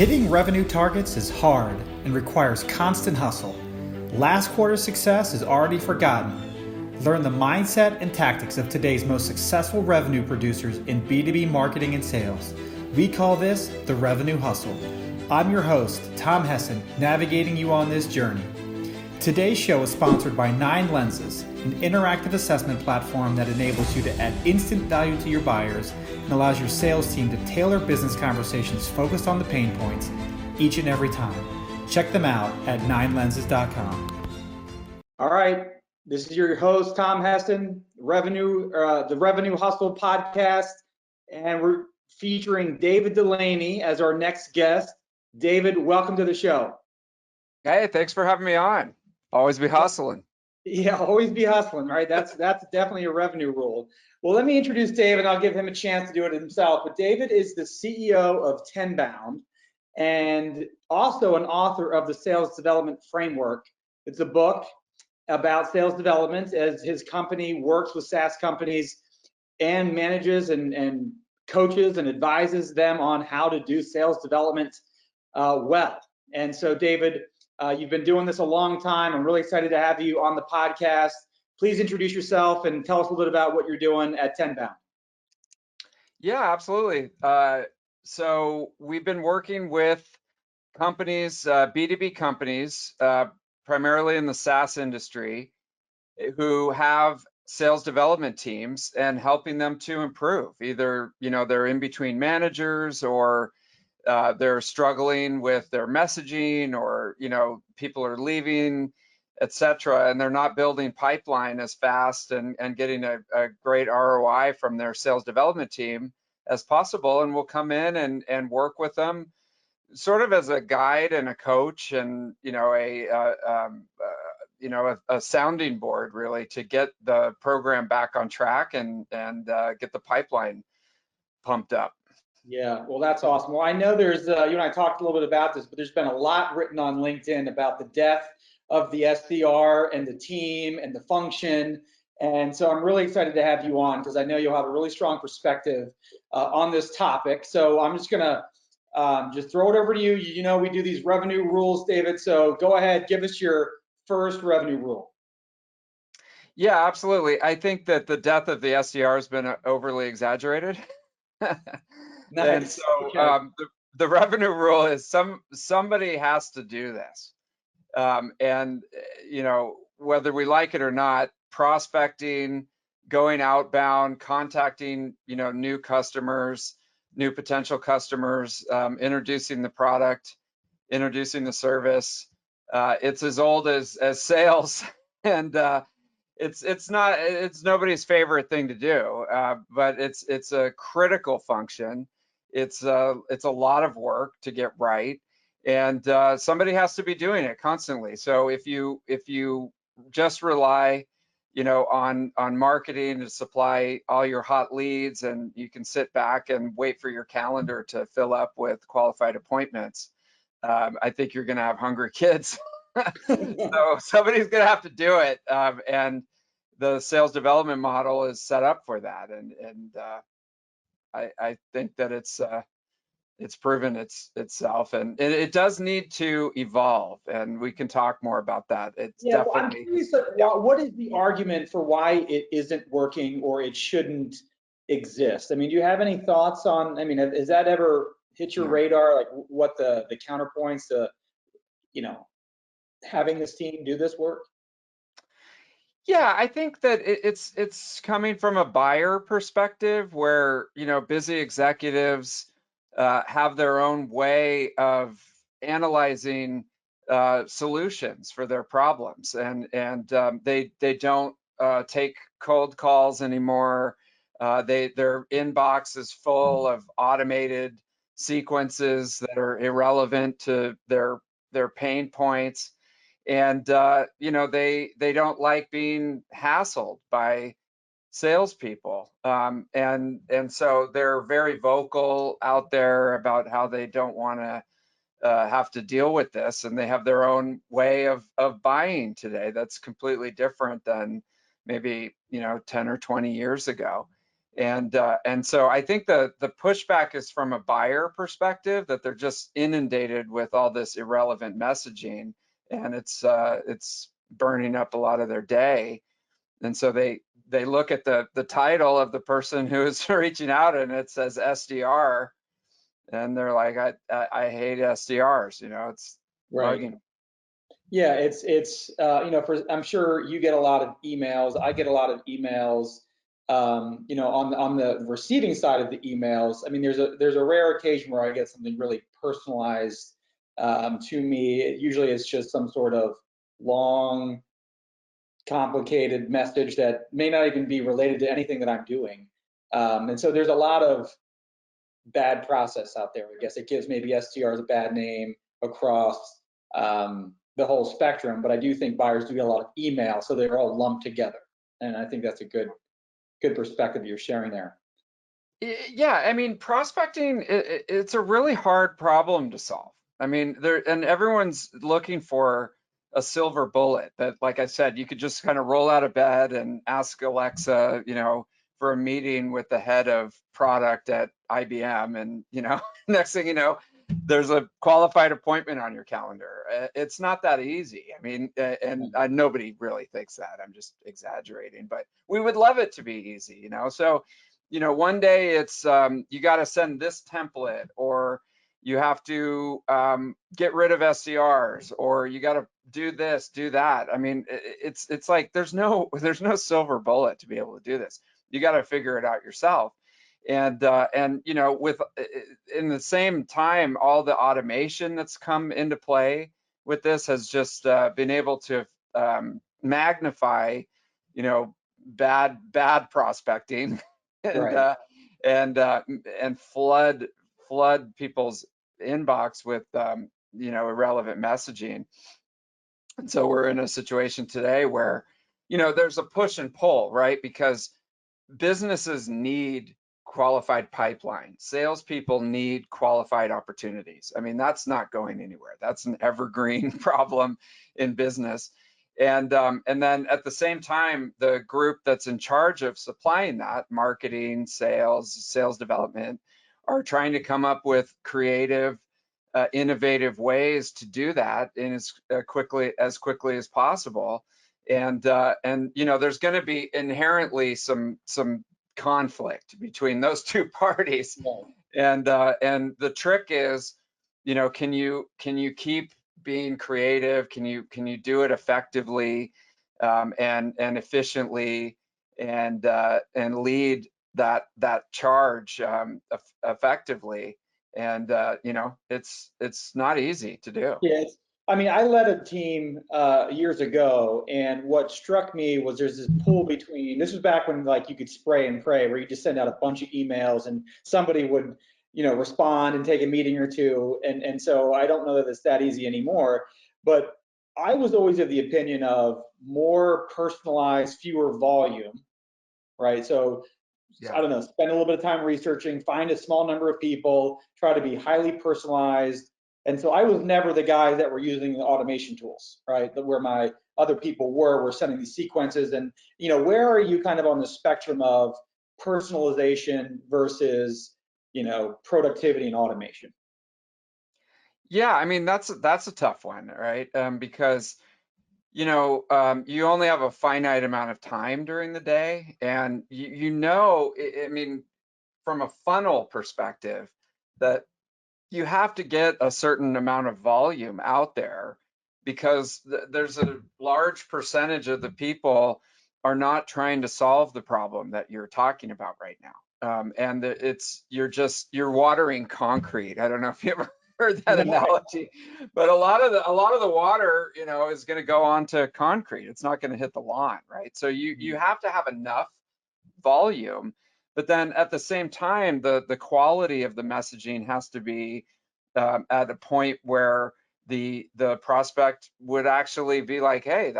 Hitting revenue targets is hard and requires constant hustle. Last quarter's success is already forgotten. Learn the mindset and tactics of today's most successful revenue producers in B2B marketing and sales. We call this the Revenue Hustle. I'm your host, Tom Hessen, navigating you on this journey. Today's show is sponsored by Nine Lenses, an interactive assessment platform that enables you to add instant value to your buyers and allows your sales team to tailor business conversations focused on the pain points each and every time. Check them out at NineLenses.com. All right, this is your host, Tom Hessen, the Revenue Hustle podcast, and we're featuring David Dulany as our next guest. David, welcome to the show. Hey, thanks for having me on. Always be hustling. Yeah, always be hustling, right? That's definitely a revenue rule. Well, let me introduce David. I'll give him a chance to do it himself. But David is the CEO of Tenbound and also an author of the Sales Development Framework. It's a book about sales development as his company works with SaaS companies and manages and coaches and advises them on how to do sales development well. And so, David, you've been doing this a long time. I'm really excited to have you on the podcast. Please introduce yourself and tell us a little bit about what you're doing at Tenbound. Yeah, absolutely. So we've been working with companies, B2B companies, primarily in the SaaS industry, who have sales development teams and helping them to improve. Either, they're in between managers or they're struggling with their messaging, or people are leaving, etc., and they're not building pipeline as fast and getting a great ROI from their sales development team as possible. And we'll come in and work with them, sort of as a guide and a coach, and a sounding board, really, to get the program back on track and get the pipeline pumped up. Yeah, well, that's awesome. Well, I know there's, you and I talked a little bit about this, but there's been a lot written on LinkedIn about the death of the SDR and the team and the function. And so I'm really excited to have you on because I know you'll have a really strong perspective on this topic. So I'm just going to just throw it over to you. You know, we do these revenue rules, David. So go ahead, give us your first revenue rule. Yeah, absolutely. I think that the death of the SDR has been overly exaggerated. Nice. And so okay. The revenue rule is somebody has to do this. And, whether we like it or not, prospecting, going outbound, contacting, new customers, new potential customers, introducing the product, introducing the service. It's as old as sales, and it's nobody's favorite thing to do, but it's a critical function. It's a lot of work to get right, and somebody has to be doing it constantly. So if you just rely, on marketing to supply all your hot leads, and you can sit back and wait for your calendar to fill up with qualified appointments, I think you're going to have hungry kids. So somebody's going to have to do it, and the sales development model is set up for that, and I think that it's proven itself, and it does need to evolve, and we can talk more about that. I'm curious, what is the argument for why it isn't working or it shouldn't exist? I mean, do you have any thoughts on? I mean, has that ever hit your radar? Like, what the counterpoints to, having this team do this work? Yeah, I think that it's coming from a buyer perspective where, busy executives have their own way of analyzing solutions for their problems, and they don't take cold calls anymore. Their inbox is full of automated sequences that are irrelevant to their pain points. And, they don't like being hassled by salespeople. And so they're very vocal out there about how they don't want to have to deal with this. And they have their own way of buying today that's completely different than maybe, 10 or 20 years ago. And so I think the pushback is from a buyer perspective, that they're just inundated with all this irrelevant messaging, and it's burning up a lot of their day. And so they look at the title of the person who is reaching out, and it says SDR, and they're like, I hate SDRs, you know, it's right. Bugging. Yeah, it's you know, I'm sure you get a lot of emails. I get a lot of emails. You know, on the receiving side of the emails, I mean, there's a rare occasion where I get something really personalized to me. It usually is just some sort of long, complicated message that may not even be related to anything that I'm doing. And so there's a lot of bad process out there. I guess it gives maybe SDRs a bad name across the whole spectrum, but I do think buyers do get a lot of email, so they're all lumped together. And I think that's a good perspective you're sharing there. Yeah, I mean, prospecting, it's a really hard problem to solve. I mean, and everyone's looking for a silver bullet that, like I said, you could just kind of roll out of bed and ask Alexa, you know, for a meeting with the head of product at IBM, and, you know, next thing you know, there's a qualified appointment on your calendar. It's not that easy. I mean, and nobody really thinks that. I'm just exaggerating, but we would love it to be easy, you know? So, you know, one day it's, you got to send this template, or you have to get rid of SDRs, or you got to do this, do that. I mean, it's like, there's no silver bullet to be able to do this. You got to figure it out yourself. And you know, with in the same time, all the automation that's come into play with this has just been able to magnify, you know, bad prospecting, and right. And flood people's inbox with you know, irrelevant messaging. And so we're in a situation today where, you know, there's a push and pull, right? Because businesses need qualified pipeline. Salespeople need qualified opportunities. I mean, that's not going anywhere. That's an evergreen problem in business. And then at the same time, the group that's in charge of supplying that, marketing, sales development, are trying to come up with creative, innovative ways to do that in as quickly as possible. And you know, there's going to be inherently some conflict between those two parties. Yeah. And the trick is, you know, can you keep being creative? Can you do it effectively and efficiently and lead that charge effectively? And you know, it's not easy to do. Yeah, I mean, I led a team years ago, and what struck me was there's this pull between, this was back when, like, you could spray and pray, where you just send out a bunch of emails and somebody would, you know, respond and take a meeting or two. And so I don't know that it's that easy anymore, but I was always of the opinion of more personalized, fewer volume, right? So yeah. I don't know, spend a little bit of time researching, find a small number of people, try to be highly personalized. And so I was never the guy that were using the automation tools, right? Where my other people were sending these sequences. And, you know, where are you kind of on the spectrum of personalization versus, you know, productivity and automation? Yeah, I mean, that's a tough one, right? Because, you know, you only have a finite amount of time during the day. And, you know, I mean, from a funnel perspective, that you have to get a certain amount of volume out there, because there's a large percentage of the people are not trying to solve the problem that you're talking about right now. And you're watering concrete. I don't know if you ever heard that analogy, but a lot of the water, you know, is going to go onto concrete. It's not going to hit the lawn, right? So you have to have enough volume. But then at the same time, the quality of the messaging has to be at a point where the prospect would actually be like, hey,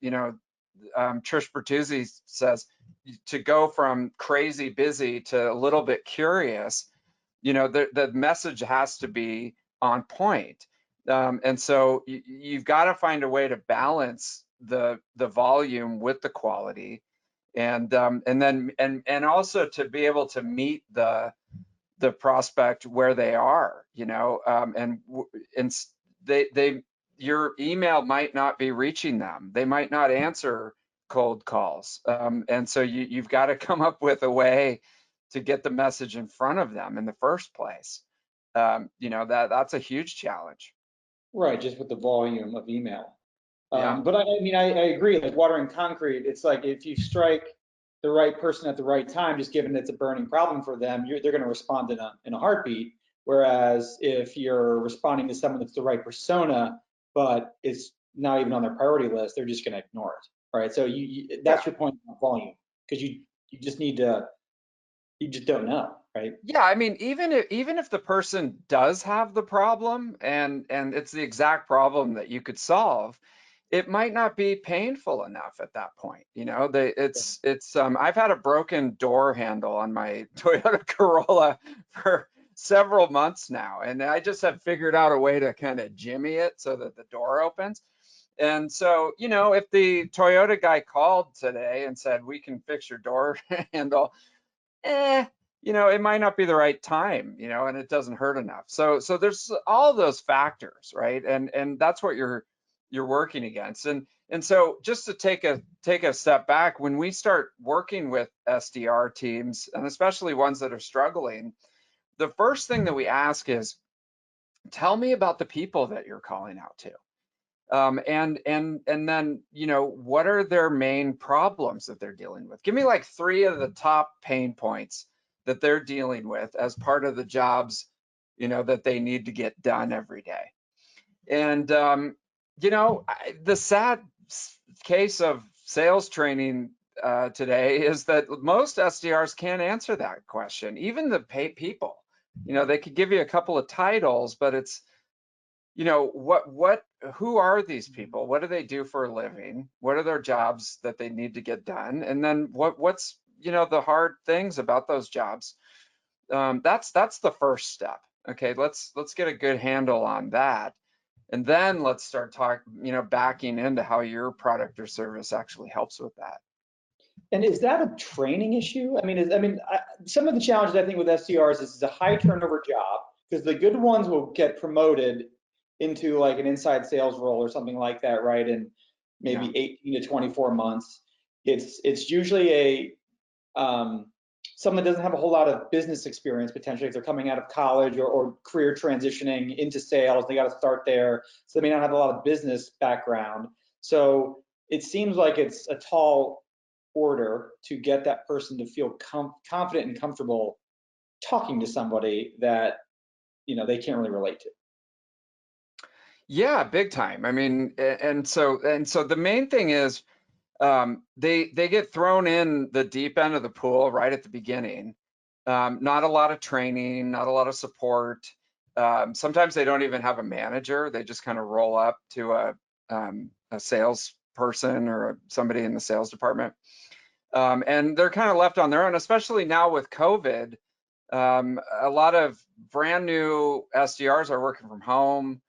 you know, Trish Bertuzzi says to go from crazy busy to a little bit curious. You know, the message has to be on point. And so you've got to find a way to balance the volume with the quality. And also to be able to meet the prospect where they are, you know, and your email might not be reaching them. They might not answer cold calls. And so you've got to come up with a way to get the message in front of them in the first place. You know, that's a huge challenge. Right, just with the volume of email. Yeah. But I mean, I agree, like water and concrete, it's like if you strike the right person at the right time, just given it's a burning problem for them, they're going to respond in a heartbeat. Whereas if you're responding to someone that's the right persona, but it's not even on their priority list, they're just going to ignore it, right? So that's your point about volume, because you just need to, you just don't know, right? Yeah, I mean, even if the person does have the problem and it's the exact problem that you could solve, it might not be painful enough at that point. You know, I've had a broken door handle on my Toyota Corolla for several months now, and I just have figured out a way to kind of jimmy it so that the door opens. And so, you know, if the Toyota guy called today and said, we can fix your door handle, you know, it might not be the right time, you know, and it doesn't hurt enough. So there's all those factors, right? And that's what you're working against. And so just to take a step back, when we start working with SDR teams, and especially ones that are struggling, the first thing that we ask is, tell me about the people that you're calling out to. And then, you know, what are their main problems that they're dealing with? Give me like 3 of the top pain points that they're dealing with as part of the jobs, you know, that they need to get done every day. And, you know, the sad case of sales training today is that most SDRs can't answer that question, even the paid people. You know, they could give you a couple of titles, but it's, you know, who are these people? What do they do for a living? What are their jobs that they need to get done? And then what's, you know, the hard things about those jobs? That's the first step. Okay, let's get a good handle on that. And then let's start talking, you know, backing into how your product or service actually helps with that. And is that a training issue? I mean, some of the challenges I think with SDRs is it's a high turnover job, because the good ones will get promoted into like an inside sales role or something like that, right? And maybe 18 to 24 months. It's usually someone that doesn't have a whole lot of business experience, potentially, if they're coming out of college or career transitioning into sales, they got to start there. So they may not have a lot of business background. So it seems like it's a tall order to get that person to feel confident and comfortable talking to somebody that, you know, they can't really relate to. Yeah, big time. I mean, and so the main thing is, they get thrown in the deep end of the pool right at the beginning. Not a lot of training, not a lot of support. Sometimes they don't even have a manager. They just kind of roll up to a sales person or somebody in the sales department. And they're kind of left on their own, especially now with COVID. A lot of brand new SDRs are working from home.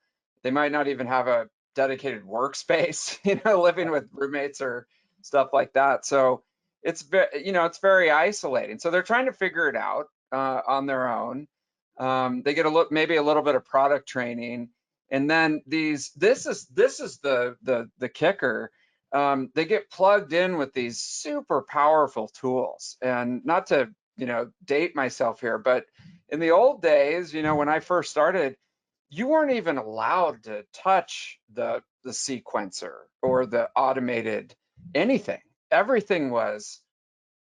They might not even have a dedicated workspace, you know, living with roommates or stuff like that. So it's, you know, it's very isolating. So they're trying to figure it out on their own. They get maybe a little bit of product training, and then this is the kicker. They get plugged in with these super powerful tools. And not to, you know, date myself here, but in the old days, you know, when I first started, you weren't even allowed to touch the sequencer or the automated anything. Everything was,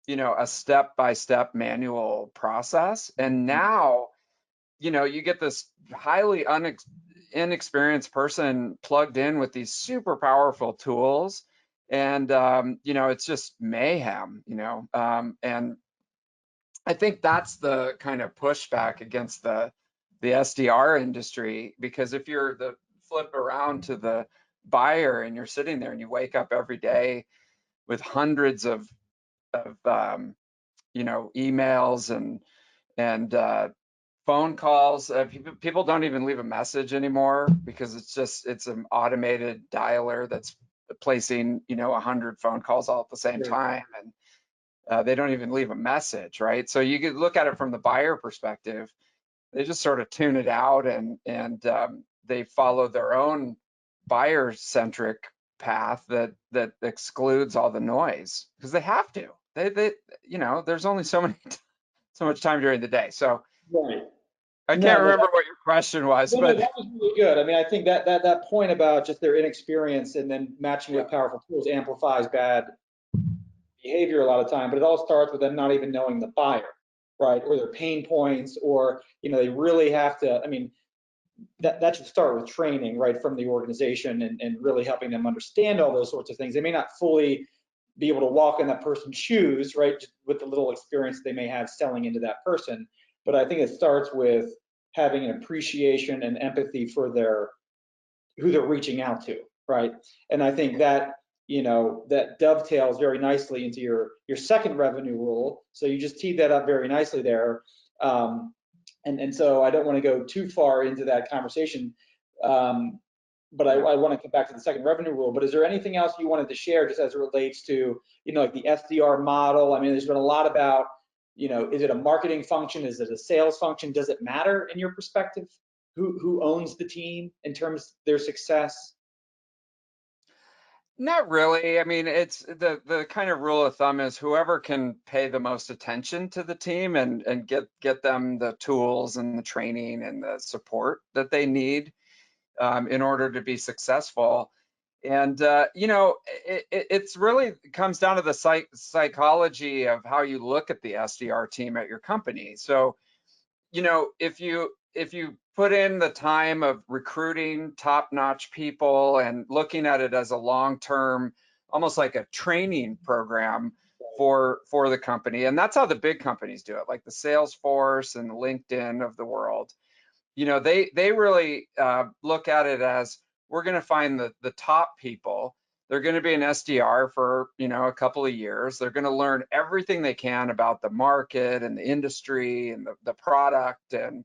you know, a step-by-step manual process. And now, you know, you get this highly inexperienced person plugged in with these super powerful tools, and you know, it's just mayhem, you know. And I think that's the kind of pushback against the SDR industry, because if you're the flip around to the buyer and you're sitting there and you wake up every day with hundreds of you know, emails and phone calls, people don't even leave a message anymore, because it's an automated dialer that's placing, you know, 100 phone calls all at the same time. And They don't even leave a message, right? So you could look at it from the buyer perspective. They just sort of tune it out, and they follow their own buyer-centric path that excludes all the noise, because they have to. They you know, there's only so much time during the day. So right. I can't remember what your question was, but that was really good. I mean, I think that point about just their inexperience and then matching with powerful tools amplifies bad behavior a lot of time, but it all starts with them not even knowing the buyer, right? Or their pain points, or, you know, they really have to, I mean, that should start with training, right, from the organization and really helping them understand all those sorts of things. They may not fully be able to walk in that person's shoes, right, just with the little experience they may have selling into that person. But I think it starts with having an appreciation and empathy for who they're reaching out to, right? And I think that, you know, that dovetails very nicely into your second revenue rule. So you just teed that up very nicely there. And so I don't want to go too far into that conversation, but I want to come back to the second revenue rule. But is there anything else you wanted to share just as it relates to, you know, like the SDR model? I mean, there's been a lot about, you know, is it a marketing function? Is it a sales function? Does it matter in your perspective? Who owns the team in terms of their success? Not really. I mean, it's the kind of rule of thumb is whoever can pay the most attention to the team and get them the tools and the training and the support that they need in order to be successful. And you know, it's really comes down to the psychology of how you look at the SDR team at your company. So, you know, if you put in the time of recruiting top-notch people and looking at it as a long-term, almost like a training program for the company. And that's how the big companies do it, like the Salesforce and LinkedIn of the world. You know, they really look at it as, we're going to find the top people. They're going to be an SDR for, you know, a couple of years. They're going to learn everything they can about the market and the industry and the product and,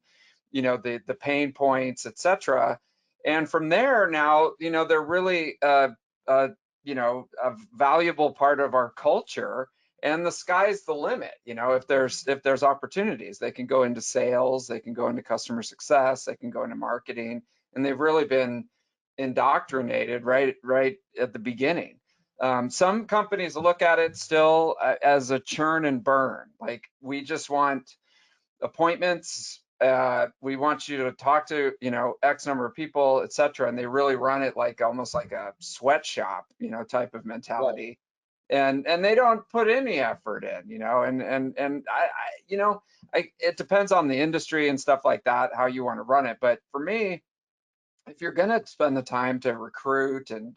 you know, the pain points, et cetera. And from there now, you know, they're really, you know, a valuable part of our culture, and the sky's the limit. You know, if there's opportunities, they can go into sales, they can go into customer success, they can go into marketing, and they've really been indoctrinated right at the beginning. Some companies look at it still as a churn and burn. Like, we just want appointments, we want you to talk to, you know, X number of people, etc. And they really run it like almost like a sweatshop, you know, type of mentality. Right. And they don't put any effort in, you know, and I you know, it depends on the industry and stuff like that, how you want to run it. But for me, if you're going to spend the time to recruit and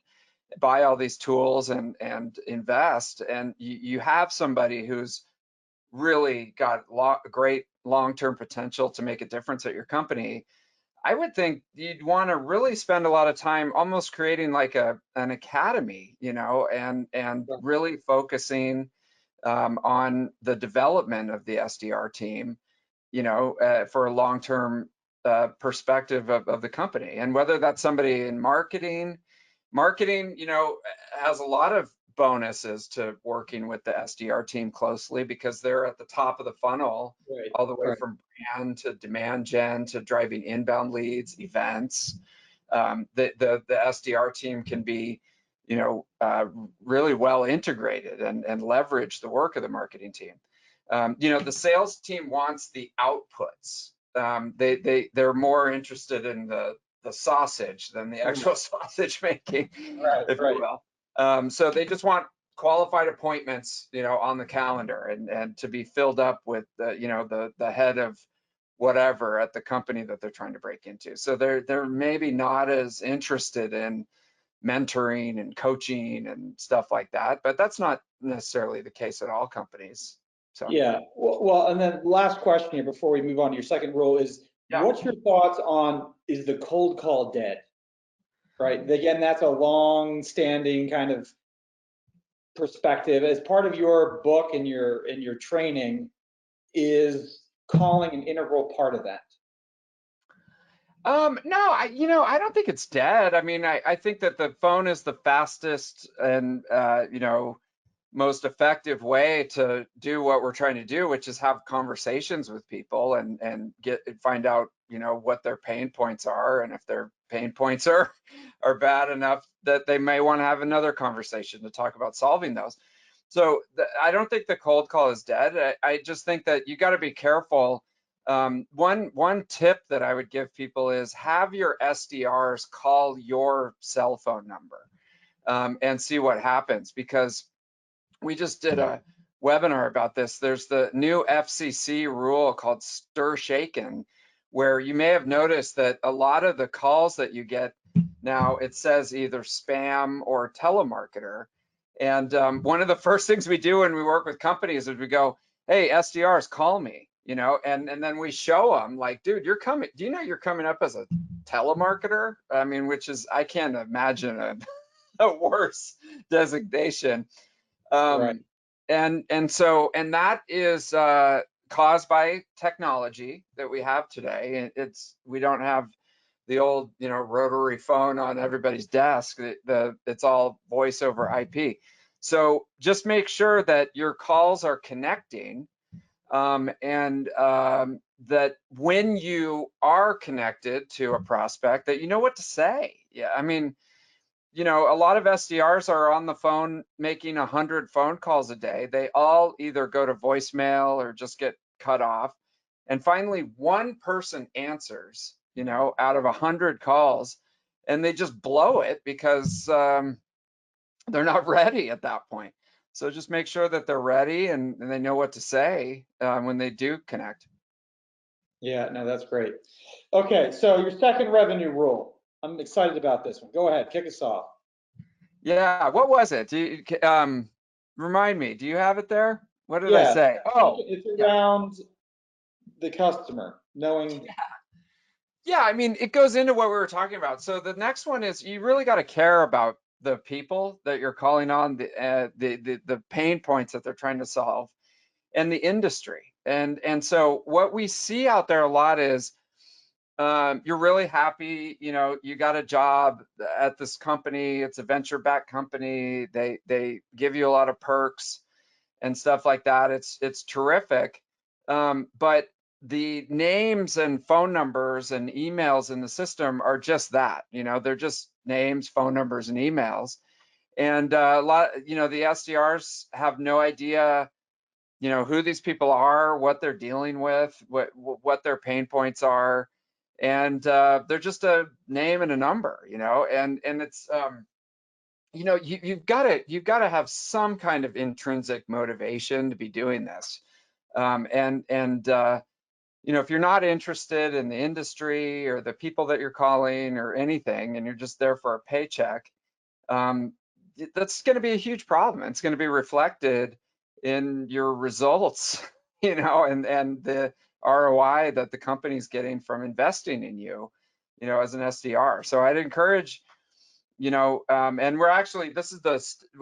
buy all these tools and invest, and you have somebody who's really got great long-term potential to make a difference at your company, I would think you'd want to really spend a lot of time almost creating like an academy, you know, and really focusing on the development of the SDR team, you know, for a long-term perspective of the company. And whether that's somebody in marketing, you know, has a lot of bonuses to working with the SDR team closely, because they're at the top of the funnel, right, all the way from brand to demand gen to driving inbound leads, events. The SDR team can be, you know, really well integrated and leverage the work of the marketing team. You know, the sales team wants the outputs. They're more interested in the sausage than the actual sausage making, if you will. So they just want qualified appointments, you know, on the calendar and to be filled up with, you know, the head of whatever at the company that they're trying to break into. So they're maybe not as interested in mentoring and coaching and stuff like that, but that's not necessarily the case at all companies. So. Yeah, well, and then last question here before we move on to your second rule is, what's your thoughts on, is the cold call dead? Right, again, that's a long-standing kind of perspective. As part of your book and your training, is calling an integral part of that? No, you know, I don't think it's dead. I mean, I think that the phone is the fastest and, you know, most effective way to do what we're trying to do, which is have conversations with people and find out, you know, what their pain points are, and if their pain points are bad enough that they may want to have another conversation to talk about solving those. So I don't think the cold call is dead. I just think that you got to be careful. One tip that I would give people is have your SDRs call your cell phone number and see what happens, because we just did a webinar about this. There's the new FCC rule called stir shaken, where you may have noticed that a lot of the calls that you get now, it says either spam or telemarketer. And one of the first things we do when we work with companies is we go, hey, SDRs, call me, you know, and then we show them like, dude, you're coming. Do you know you're coming up as a telemarketer? I mean, which is, I can't imagine a worse designation. Right. And that is caused by technology that we have today. We don't have the old, you know, rotary phone on everybody's desk. It's all voice over IP. So just make sure that your calls are connecting, that when you are connected to a prospect, that you know what to say. Yeah, I mean, you know, a lot of SDRs are on the phone making 100 phone calls a day. They all either go to voicemail or just get cut off. And finally, one person answers, you know, out of 100 calls, and they just blow it because they're not ready at that point. So just make sure that they're ready and they know what to say when they do connect. Yeah, no, that's great. Okay, so your second revenue rule. I'm excited about this one. Go ahead, kick us off. Yeah, what was it? Do you, remind me, do you have it there? What did I say? Oh, it's around the customer, knowing. Yeah, I mean, it goes into what we were talking about. So the next one is you really got to care about the people that you're calling on, the pain points that they're trying to solve, and the industry. And so what we see out there a lot is, you're really happy, you know, you got a job at this company, it's a venture-backed company, they give you a lot of perks and stuff like that, it's terrific, but the names and phone numbers and emails in the system are just that, you know, they're just names, phone numbers, and emails, and a lot, you know, the SDRs have no idea, you know, who these people are, what they're dealing with, what their pain points are. And they're just a name and a number, you know, and it's, you know, you've got to have some kind of intrinsic motivation to be doing this. You know, if you're not interested in the industry or the people that you're calling or anything, and you're just there for a paycheck, that's going to be a huge problem. It's going to be reflected in your results, you know, and the ROI that the company's getting from investing in you, you know, as an SDR. So I'd encourage, you know, and we're actually,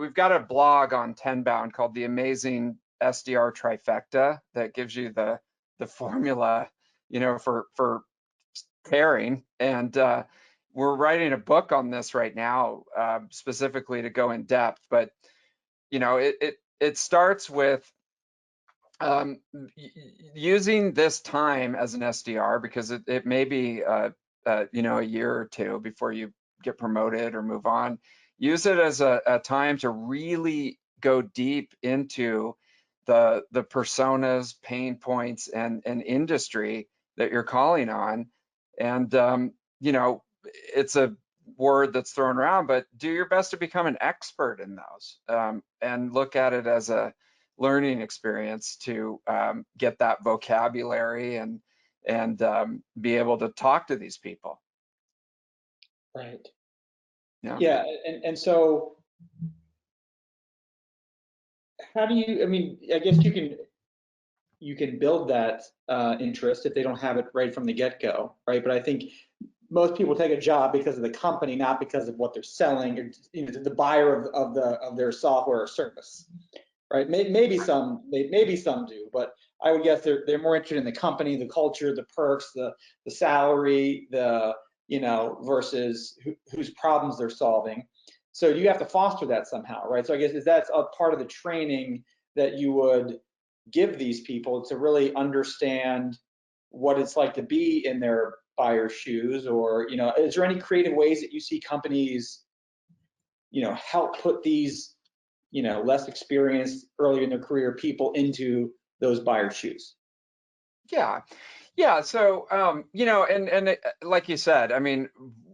we've got a blog on Tenbound called The Amazing SDR Trifecta that gives you the formula, you know, for caring. And we're writing a book on this right now, specifically to go in depth, but, you know, it starts with, using this time as an SDR, because it may be, you know, a year or two before you get promoted or move on. Use it as a time to really go deep into the personas, pain points, and industry that you're calling on. And, you know, it's a word that's thrown around, but do your best to become an expert in those, and look at it as a learning experience to get that vocabulary and be able to talk to these people. Right. Yeah. Yeah. And so how do you, I mean, I guess you can build that interest if they don't have it right from the get-go, right? But I think most people take a job because of the company, not because of what they're selling or, you know, the buyer of their software or service. Right? Maybe some do, but I would guess they're more interested in the company, the culture, the perks, the salary, the, you know, versus whose problems they're solving. So you have to foster that somehow, right? So I guess is that's a part of the training that you would give these people to really understand what it's like to be in their buyer's shoes, or, you know, is there any creative ways that you see companies, you know, help put these, you know, less experienced early in their career people into those buyer's shoes? Yeah. So, you know, and like you said, I mean,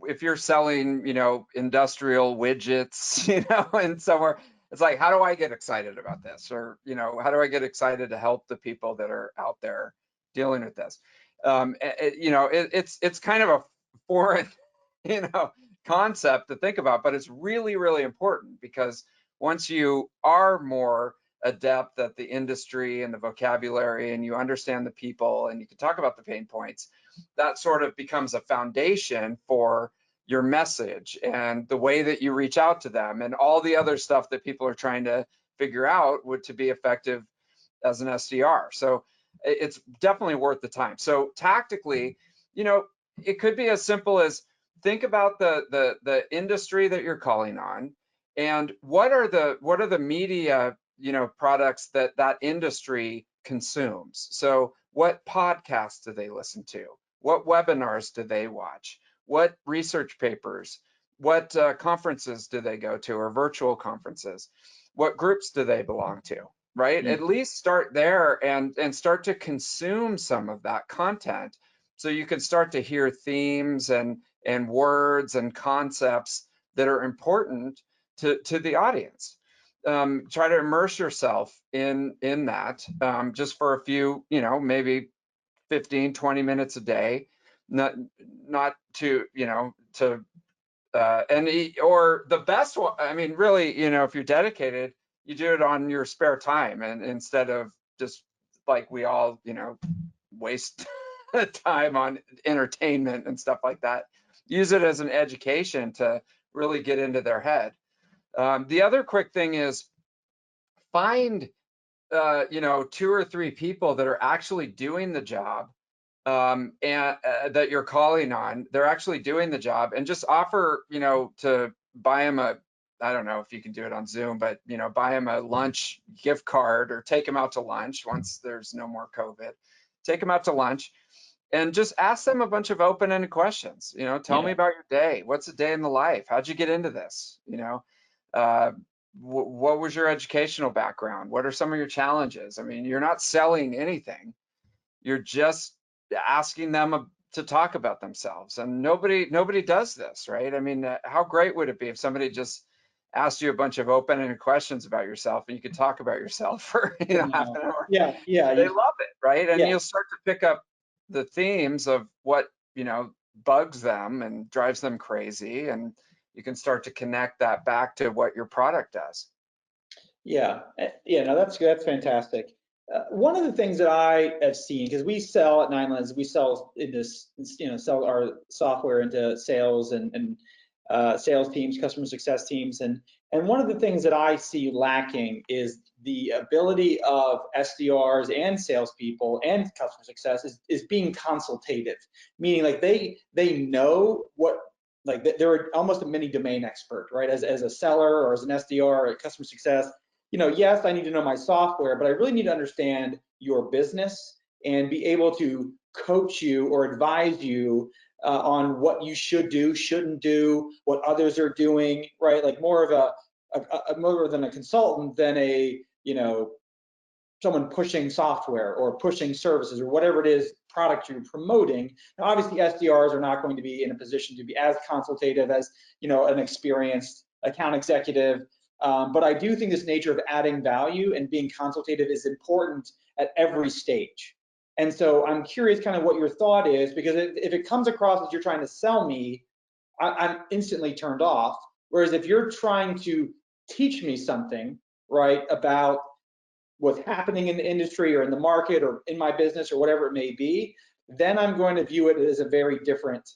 if you're selling, you know, industrial widgets, you know, and somewhere, it's like, how do I get excited about this? Or, you know, how do I get excited to help the people that are out there dealing with this? You know, it's kind of a foreign, you know, concept to think about, but it's really, really important, because once you are more adept at the industry and the vocabulary, and you understand the people, and you can talk about the pain points, that sort of becomes a foundation for your message and the way that you reach out to them and all the other stuff that people are trying to figure out to be effective as an SDR. So it's definitely worth the time. So tactically, you know, it could be as simple as think about the industry that you're calling on, and what are the media, you know, products that industry consumes. So what podcasts do they listen to? What webinars do they watch? What research papers? What conferences do they go to, or virtual conferences? What groups do they belong to, right? Mm-hmm. At least start there and start to consume some of that content, so you can start to hear themes and words and concepts that are important to the audience. Try to immerse yourself in that, just for a few, you know, maybe 15, 20 minutes a day, not to, you know, to, or the best one, I mean, really, you know, if you're dedicated, you do it on your spare time, and instead of just like we all, you know, waste time on entertainment and stuff like that, use it as an education to really get into their head. The other quick thing is find, you know, 2 or 3 people that are actually doing the job and that you're calling on. They're actually doing the job, and just offer, you know, to buy them a, I don't know if you can do it on Zoom, but, you know, buy them a lunch gift card, or take them out to lunch once there's no more COVID. Take them out to lunch and just ask them a bunch of open-ended questions. You know, tell me about your day. What's a day in the life? How'd you get into this? You know? What was your educational background? What are some of your challenges? I mean, you're not selling anything. You're just asking them to talk about themselves, and nobody does this, right? I mean, how great would it be if somebody just asked you a bunch of open-ended questions about yourself, and you could talk about yourself for, you know, half an hour? Yeah. They love it, right? And you'll start to pick up the themes of what, you know, bugs them and drives them crazy, and you can start to connect that back to what your product does. Yeah, no, that's good. That's fantastic. One of the things that I have seen, because we sell at Nine Lenses, we sell in this, you know, sell our software into sales and sales teams, customer success teams, and one of the things that I see lacking is the ability of SDRs and salespeople and customer success is being consultative, meaning like they know what. Like they're almost a mini domain expert, right? As a seller or as an SDR or a customer success, you know, yes, I need to know my software, but I really need to understand your business and be able to coach you or advise you on what you should do, shouldn't do, what others are doing, right? Like more of a more than a consultant than a, you know, someone pushing software or pushing services or whatever it is, product you're promoting. Now, obviously, SDRs are not going to be in a position to be as consultative as, you know, an experienced account executive. But I do think this nature of adding value and being consultative is important at every stage. And so I'm curious kind of what your thought is, because if it comes across as you're trying to sell me, I'm instantly turned off. Whereas if you're trying to teach me something, right, about what's happening in the industry or in the market or in my business or whatever it may be, then I'm going to view it as a very different,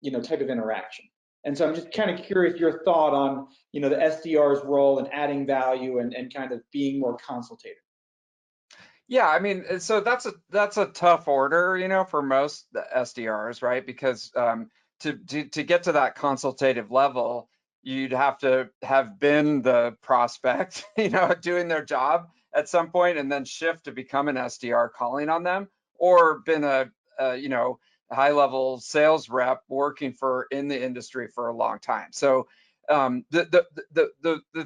you know, type of interaction. And so I'm just kind of curious your thought on, you know, the SDR's role in adding value and kind of being more consultative. Yeah, I mean, so that's a tough order, you know, for most SDRs, right? Because to get to that consultative level, you'd have to have been the prospect, you know, doing their job at some point, and then shift to become an SDR calling on them, or been a you know, high-level sales rep working for in the industry for a long time. So the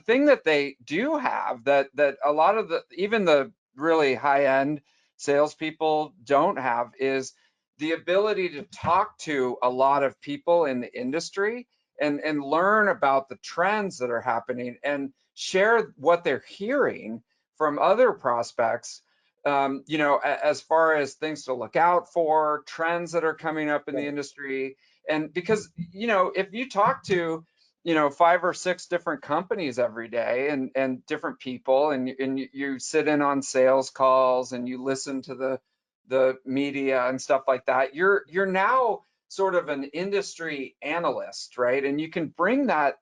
thing that they do have that a lot of even the really high-end salespeople don't have is the ability to talk to a lot of people in the industry and learn about the trends that are happening and share what they're hearing from other prospects, you know, as far as things to look out for, trends that are coming up in the industry. And because, you know, if you talk to, you know, 5 or 6 different companies every day and different people, and you sit in on sales calls and you listen to the media and stuff like that, you're now sort of an industry analyst, right? And you can bring that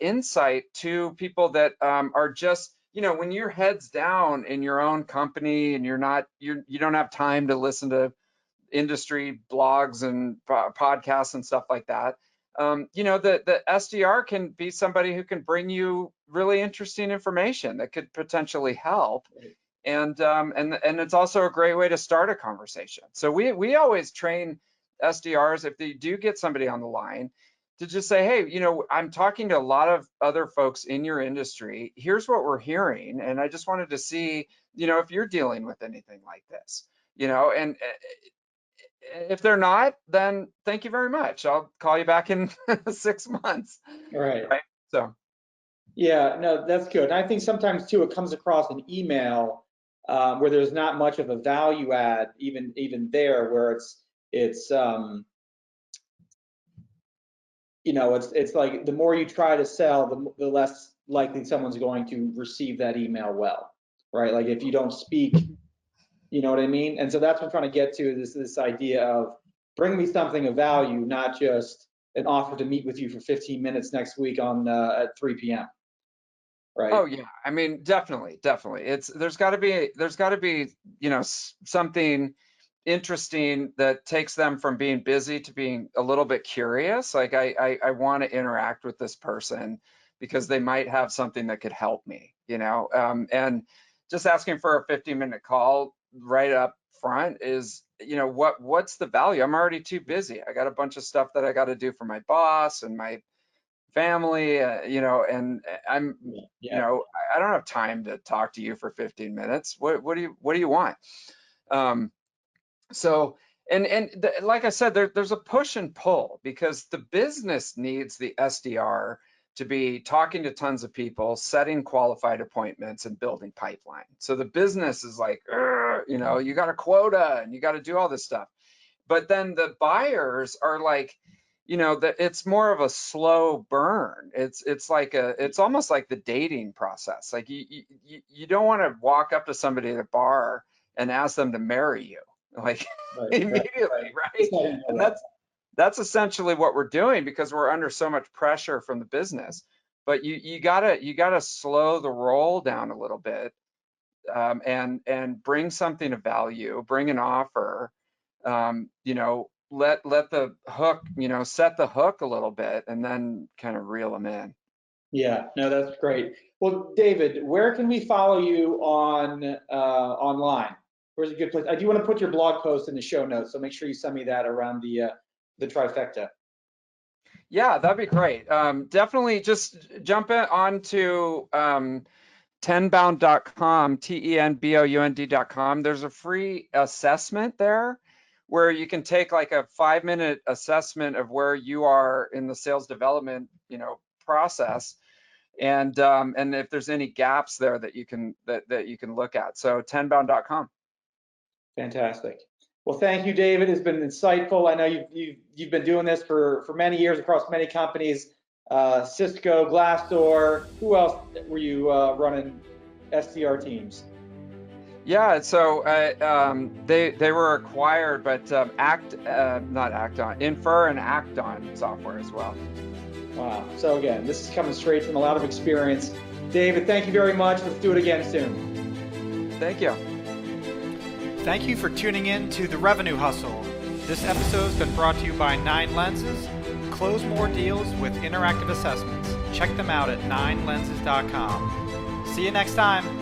insight to people that are just, you know, when your head's down in your own company and you don't have time to listen to industry blogs and podcasts and stuff like that. You know, the SDR can be somebody who can bring you really interesting information that could potentially help. And it's also a great way to start a conversation. So we always train SDRs, if they do get somebody on the line, to just say, hey, you know, I'm talking to a lot of other folks in your industry. Here's what we're hearing. And I just wanted to see, you know, if you're dealing with anything like this, you know, and if they're not, then thank you very much. I'll call you back in 6 months. Right. So. Yeah, no, that's good. And I think sometimes too, it comes across an email where there's not much of a value add, even there, where it's you know, it's like the more you try to sell, the less likely someone's going to receive that email well, right? Like if you don't speak, you know what I mean? And so that's what I'm trying to get to, this idea of bring me something of value, not just an offer to meet with you for 15 minutes next week on at 3 p.m. Right. Oh yeah, I mean definitely. There's got to be you know, something interesting that takes them from being busy to being a little bit curious. Like I want to interact with this person because they might have something that could help me. You know, and just asking for a 15-minute call right up front is, you know, what's the value? I'm already too busy. I got a bunch of stuff that I got to do for my boss and my family, you know, and I'm, you know, I don't have time to talk to you for 15 minutes. What do you want? So, like I said, there's a push and pull because the business needs the SDR to be talking to tons of people, setting qualified appointments and building pipeline. So the business is like, you know, you got a quota and you got to do all this stuff. But then the buyers are like, you know, it's more of a slow burn. It's almost like the dating process. Like you don't want to walk up to somebody at a bar and ask them to marry you, like right, immediately, right? And that's essentially what we're doing because we're under so much pressure from the business. But you gotta slow the roll down a little bit, and bring something of value, bring an offer, you know, let the hook, you know, set the hook a little bit, and then kind of reel them in. Yeah, no, that's great. Well, David, where can we follow you on online? Where's a good place? I do want to put your blog post in the show notes, so make sure you send me that around the trifecta. Yeah, that'd be great. Definitely just jump on to tenbound.com, tenbound.com. There's a free assessment there where you can take like a 5-minute assessment of where you are in the sales development, you know, process. And if there's any gaps there that you can look at. So tenbound.com. Fantastic. Well, thank you, David. It's been insightful. I know you've been doing this for many years across many companies, Cisco, Glassdoor. Who else were you running SDR teams? Yeah, so they were acquired, but Infer and Acton software as well. Wow. So again, this is coming straight from a lot of experience. David, thank you very much. Let's do it again soon. Thank you. Thank you for tuning in to The Revenue Hustle. This episode has been brought to you by Nine Lenses. Close more deals with interactive assessments. Check them out at NineLenses.com. See you next time.